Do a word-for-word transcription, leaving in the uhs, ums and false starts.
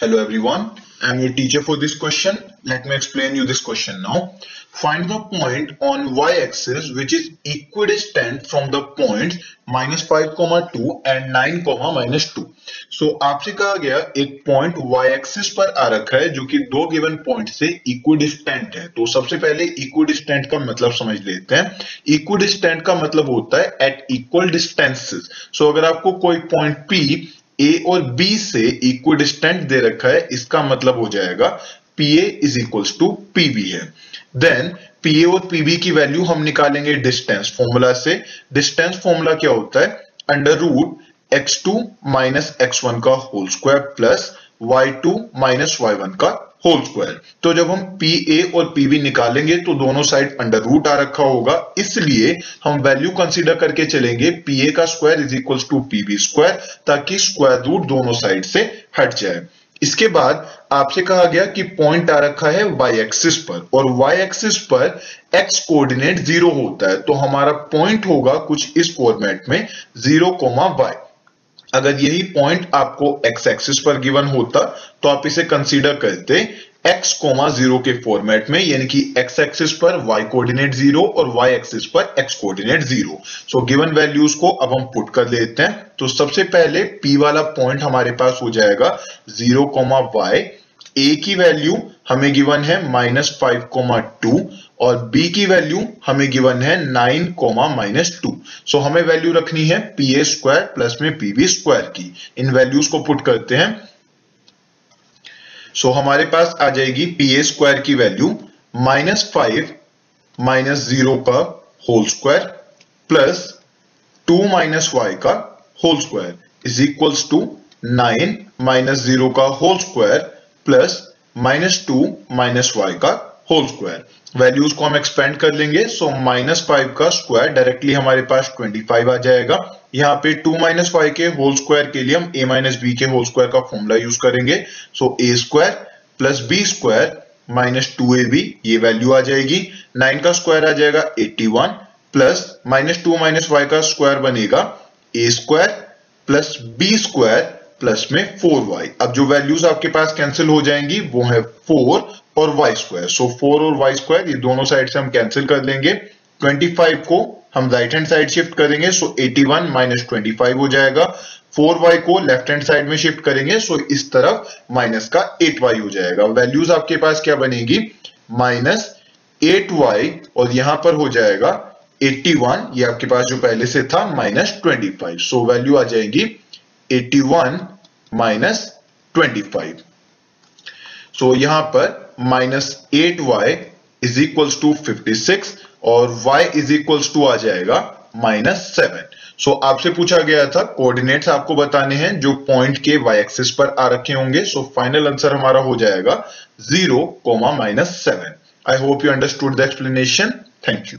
Hello everyone, I am your teacher for this question. Let me explain you this question now. Find the point on y-axis which is equidistant from the points minus five, two and nine, minus two. So आपसे कहा गया एक point y-axis पर आ रखा है जो कि दो गिवन पॉइंट से इक्विडिस्टेंट है। तो सबसे पहले इक्विडिस्टेंट का मतलब समझ लेते हैं। इक्विडिस्टेंट का मतलब होता है एट इक्वल डिस्टेंसेस। सो अगर आपको कोई पॉइंट P A और B से इक्विडिस्टेंट दे रखा है, इसका मतलब हो जाएगा P A is equals to P B है। Then P A और P B की वैल्यू हम निकालेंगे डिस्टेंस फॉर्मूला से। डिस्टेंस फॉर्मूला क्या होता है? Under root x two minus x one का whole square plus y two minus y one का होल स्क्वायर। तो जब हम P A और P B निकालेंगे तो दोनों साइड अंडर रूट आ रखा होगा, इसलिए हम वैल्यू कंसीडर करके चलेंगे P A का square is equals to P B square, ताकि स्क्वायर रूट दोनों साइड से हट जाए। इसके बाद आपसे कहा गया कि पॉइंट आ रखा है y एक्सिस पर और y एक्सिस पर x कोऑर्डिनेट जीरो होता है, तो हमारा पॉइंट होगा कुछ इस फॉर्मेट में जीरो, y। अगर यही पॉइंट आपको x एक्सिस पर गिवन होता तो आप इसे कंसीडर करते x, जीरो के फॉर्मेट में, यानी कि x एक्सिस पर y कोऑर्डिनेट जीरो और y एक्सिस पर x coordinate zero. So given values को अब हम पुट कर लेते हैं। तो सबसे पहले p वाला पॉइंट हमारे पास हो जाएगा जीरो, y। a की वैल्यू हमें गिवन है माइनस फाइव, टू और b की वैल्यू हमें गिवन है नाइन, माइनस टू। सो हमें वैल्यू रखनी है pa स्क्वायर प्लस में pb स्क्वायर की। इन वैल्यूज को पुट करते हैं। सो so, हमारे पास आ जाएगी pa स्क्वायर की value minus five minus zero का whole square plus two minus y का whole square is equals to nine minus zero का whole square plus minus two minus y का होल स्क्वायर। वैल्यूज को हम expand कर लेंगे। So minus five का square directly हमारे पास ट्वेंटी फाइव आ जाएगा। यहाँ पे टू माइनस वाई के होल स्क्वायर के लिए हम a माइनस बी के होल स्क्वायर का फॉर्मूला यूज करेंगे। So a square plus b square minus two a b, ये वैल्यू आ जाएगी। नाइन का स्क्वायर आ जाएगा eighty one plus minus two minus y का स्क्वायर बनेगा a square plus b square plus में फोर वाई। अब जो वैल्यूज आपके पास कैंसिल हो जाएंगी वो है फोर और वाई स्क्वायर। सो फोर और वाई स्क्वायर ये दोनों साइड से हम कैंसिल कर लेंगे। ट्वेंटी फाइव को हम राइट हैंड साइड शिफ्ट करेंगे, so eighty one minus twenty five हो जाएगा। फोर वाई को लेफ्ट हैंड साइड में शिफ्ट करेंगे, सो इस तरफ माइनस का एट वाई हो जाएगा। वैल्यूज आपके पास क्या बनेगी? माइनस एट वाई और यहां पर हो जाएगा एटी वन, ये आपके पास जो पहले से था minus twenty five. So value आ जाएगी eighty one minus twenty five. So यहां पर minus eight y is equals to fifty six और y इज इक्वल्स टू आ जाएगा माइनस सेवन। सो आपसे पूछा गया था कोऑर्डिनेट्स आपको बताने हैं जो पॉइंट के y एक्सिस पर आ रखे होंगे। सो फाइनल आंसर हमारा हो जाएगा zero, minus seven. I hope you understood the explanation. Thank you.